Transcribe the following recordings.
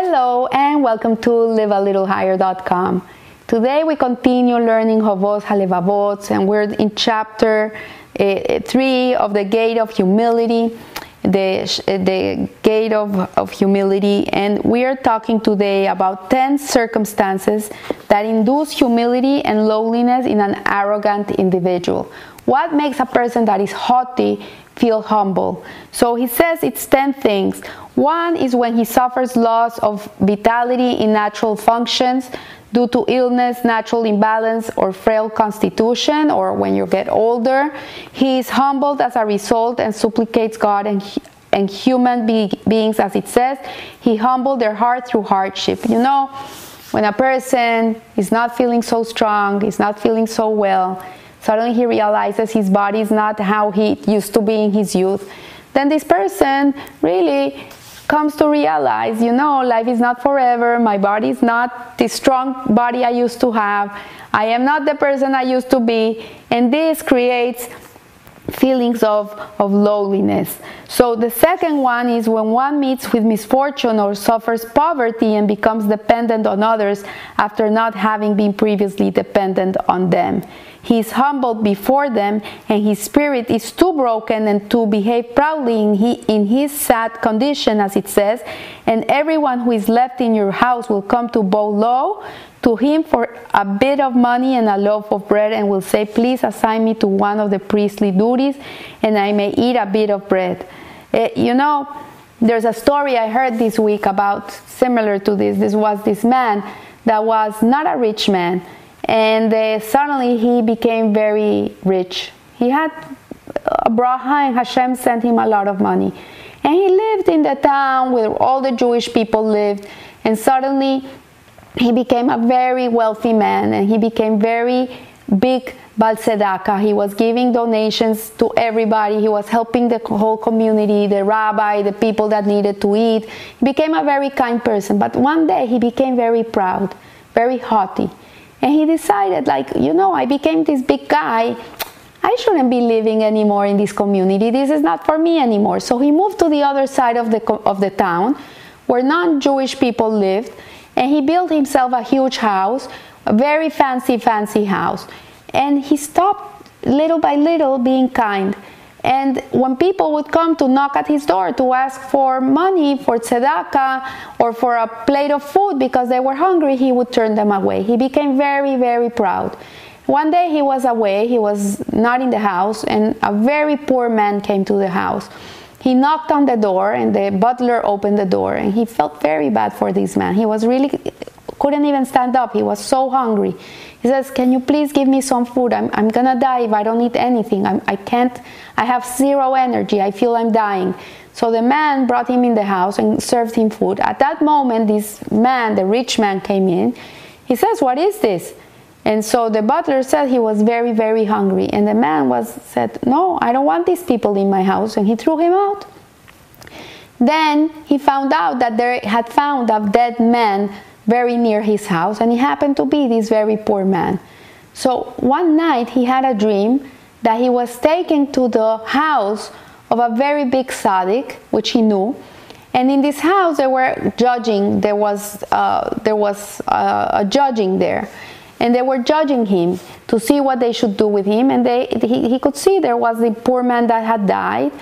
Hello and welcome to livealittlehigher.com. Today we continue learning Hovot HaLevavot, and we're in chapter 3 of the Gate of Humility, the Gate of Humility, and we are talking today about 10 circumstances that induce humility and lowliness in an arrogant individual. What makes a person that is haughty feel humble? So he says it's 10 things. One is when he suffers loss of vitality in natural functions due to illness, natural imbalance, or frail constitution, or when you get older. He is humbled as a result and supplicates God and human beings, as it says. He humbled their heart through hardship. You know, when a person is not feeling so strong, is not feeling so well, suddenly he realizes his body is not how he used to be in his youth. Then this person really comes to realize, you know, life is not forever, my body is not the strong body I used to have, I am not the person I used to be, and this creates feelings of lowliness. So the second one is when one meets with misfortune or suffers poverty and becomes dependent on others after not having been previously dependent on them. He is humbled before them, and his spirit is too broken and to behave proudly in his sad condition, as it says, and everyone who is left in your house will come to bow low to him for a bit of money and a loaf of bread, and will say, please assign me to one of the priestly duties and I may eat a bit of bread. You know, there's a story I heard this week about similar to this. This was this man that was not a rich man, and suddenly he became very rich. He had a bracha and Hashem sent him a lot of money, and he lived in the town where all the Jewish people lived, and suddenly he became a very wealthy man, and he became very big Bal Tzedakah. He was giving donations to everybody. He was helping the whole community, the rabbi, the people that needed to eat. He became a very kind person. But one day he became very proud, very haughty. And he decided, like, you know, I became this big guy. I shouldn't be living anymore in this community. This is not for me anymore. So he moved to the other side of the town where non-Jewish people lived. And he built himself a huge house, a very fancy house. And he stopped little by little being kind. And when people would come to knock at his door to ask for money, for tzedakah, or for a plate of food because they were hungry, he would turn them away. He became very, very proud. One day he was away, he was not in the house, and a very poor man came to the house. He knocked on the door, and the butler opened the door, and he felt very bad for this man. He was really couldn't even stand up. He was so hungry. He says, can you please give me some food? I'm gonna die if I don't eat anything. I have zero energy. I feel I'm dying. So the man brought him in the house and served him food. At that moment, this man, the rich man, came in. He says, what is this? And so the butler said he was very, very hungry. And the man said, no, I don't want these people in my house. And he threw him out. Then he found out that they had found a dead man very near his house. And he happened to be this very poor man. So one night he had a dream that he was taken to the house of a very big tzaddik, which he knew. And in this house they were judging. There was a judging there. And they were judging him to see what they should do with him. And he could see there was the poor man that had died,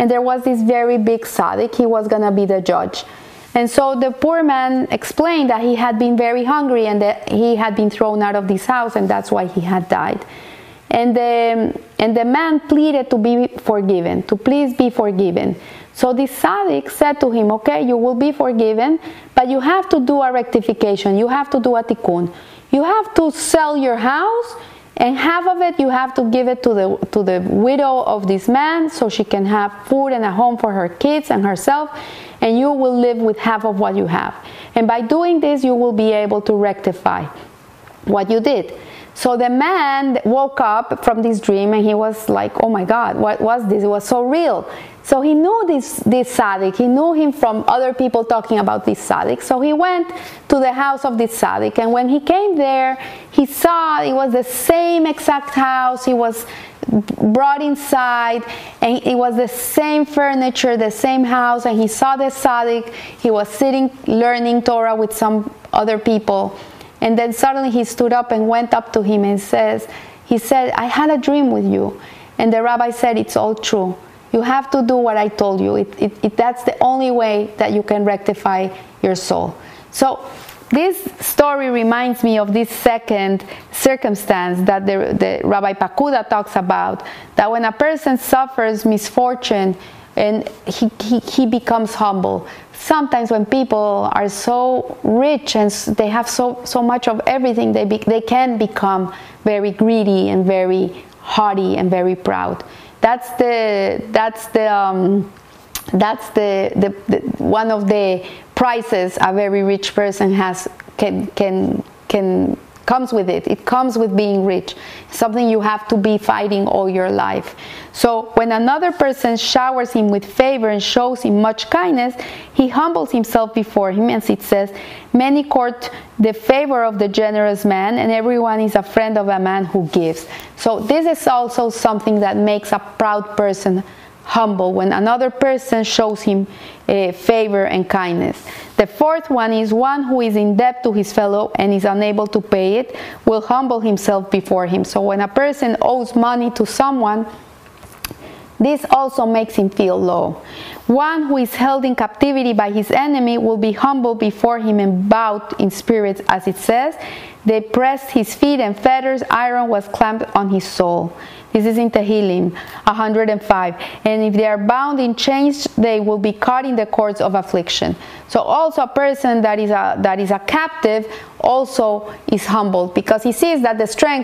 and there was this very big tzaddik. He was going to be the judge. And so the poor man explained that he had been very hungry and that he had been thrown out of this house, and that's why he had died. And the man pleaded to be forgiven, to please be forgiven. So the tzaddik said to him, okay, you will be forgiven, but you have to do a rectification. You have to do a tikkun. You have to sell your house, and half of it you have to give it to the widow of this man so she can have food and a home for her kids and herself, and you will live with half of what you have. And by doing this, you will be able to rectify what you did. So the man woke up from this dream, and he was like, oh my God, what was this? It was so real. So he knew this tzaddik. He knew him from other people talking about this tzaddik. So he went to the house of this tzaddik, and when he came there, he saw it was the same exact house. He was brought inside, and it was the same furniture, the same house, and he saw the tzaddik. He was sitting learning Torah with some other people, and then suddenly he stood up and went up to him and he said, I had a dream with you. And the rabbi said, it's all true. You have to do what I told you. That's the only way that you can rectify your soul. So this story reminds me of this second circumstance that the Rabbi Pakuda talks about, that when a person suffers misfortune and he becomes humble. Sometimes when people are so rich and they have so much of everything, they can become very greedy and very haughty and very proud. That's the one of the prices a very rich person comes with it. It comes with being rich. Something you have to be fighting all your life. So when another person showers him with favor and shows him much kindness, he humbles himself before him, as it says, many court the favor of the generous man, and everyone is a friend of a man who gives. So this is also something that makes a proud person humble, when another person shows him favor and kindness. The fourth one is, one who is in debt to his fellow and is unable to pay it will humble himself before him. So when a person owes money to someone, this also makes him feel low. One who is held in captivity by his enemy will be humble before him and bowed in spirits, as it says, they pressed his feet and fetters, iron was clamped on his soul. This is in Tehillim 105. And if they are bound in chains, they will be caught in the cords of affliction. So also a person that is a captive also is humbled, because he sees that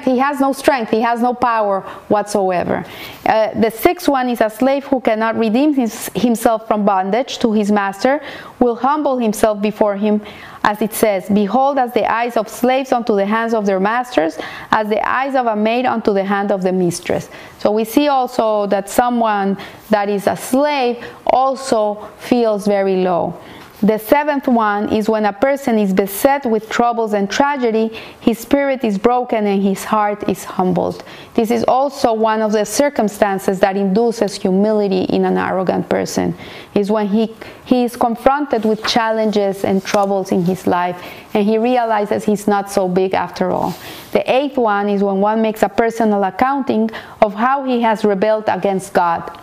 he has no strength, he has no power whatsoever. The sixth one is, a slave who cannot redeem himself from bondage to his master will humble himself before him, as it says, behold, as the eyes of slaves unto the hands of their masters, as the eyes of a maid unto the hand of the mistress. So we see also that someone that is a slave also feels very low. The seventh one is, when a person is beset with troubles and tragedy, his spirit is broken and his heart is humbled. This is also one of the circumstances that induces humility in an arrogant person, is when he is confronted with challenges and troubles in his life, and he realizes he's not so big after all. The eighth one is, when one makes a personal accounting of how he has rebelled against God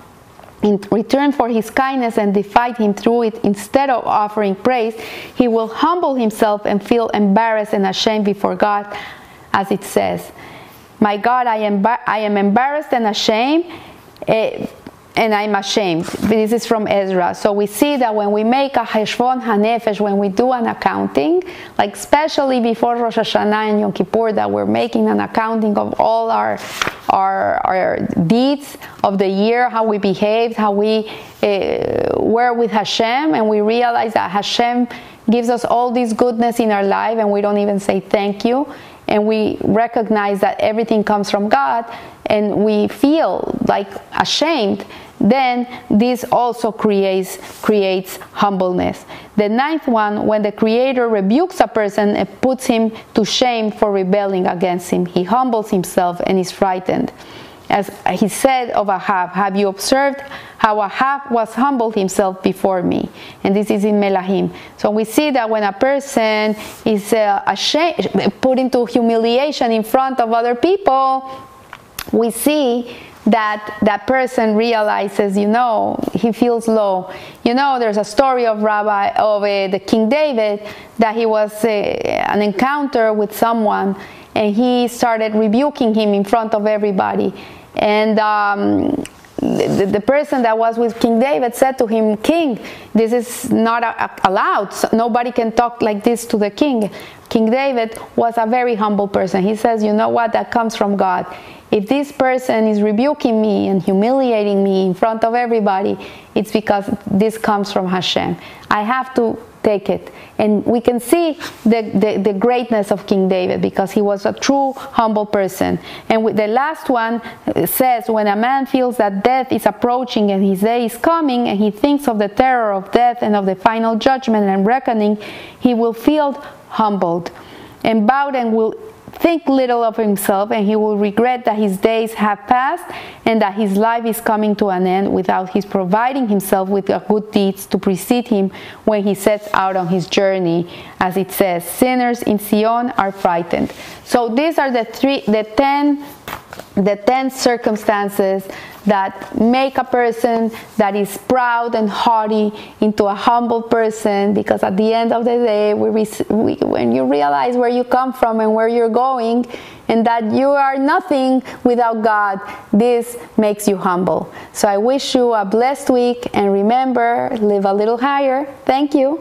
in return for his kindness and defied him through it, instead of offering praise, he will humble himself and feel embarrassed and ashamed before God, as it says, my God, I am embarrassed and ashamed, and I'm ashamed. This is from Ezra. So we see that when we make a Heshbon Hanefesh, when we do an accounting, like especially before Rosh Hashanah and Yom Kippur, that we're making an accounting of all our deeds of the year, how we behaved, how we were with Hashem, and we realize that Hashem gives us all this goodness in our life and we don't even say thank you. And we recognize that everything comes from God, and we feel like ashamed, then this also creates humbleness. The ninth one, when the Creator rebukes a person and puts him to shame for rebelling against him, he humbles himself and is frightened. As he said of Ahab, have you observed how Ahab was humbled himself before me? And this is in Melahim. So we see that when a person is ashamed, put into humiliation in front of other people, we see that that person realizes, he feels low. There's a story of the King David, that he was an encounter with someone, and he started rebuking him in front of everybody. And the person that was with King David said to him, King, this is not allowed. Nobody can talk like this to the king. King David was a very humble person. He says, you know what, that comes from God. If this person is rebuking me and humiliating me in front of everybody, it's because this comes from Hashem. I have to take it. And we can see the greatness of King David, because he was a true humble person. And with the last one says, when a man feels that death is approaching and his day is coming, and he thinks of the terror of death and of the final judgment and reckoning, he will feel humbled and bowed, and will think little of himself, and he will regret that his days have passed and that his life is coming to an end without his providing himself with good deeds to precede him when he sets out on his journey. As it says, sinners in Sion are frightened. So these are the ten circumstances that make a person that is proud and haughty into a humble person, because at the end of the day, when you realize where you come from and where you're going, and that you are nothing without God, this makes you humble. So I wish you a blessed week, and remember, live a little higher. Thank you.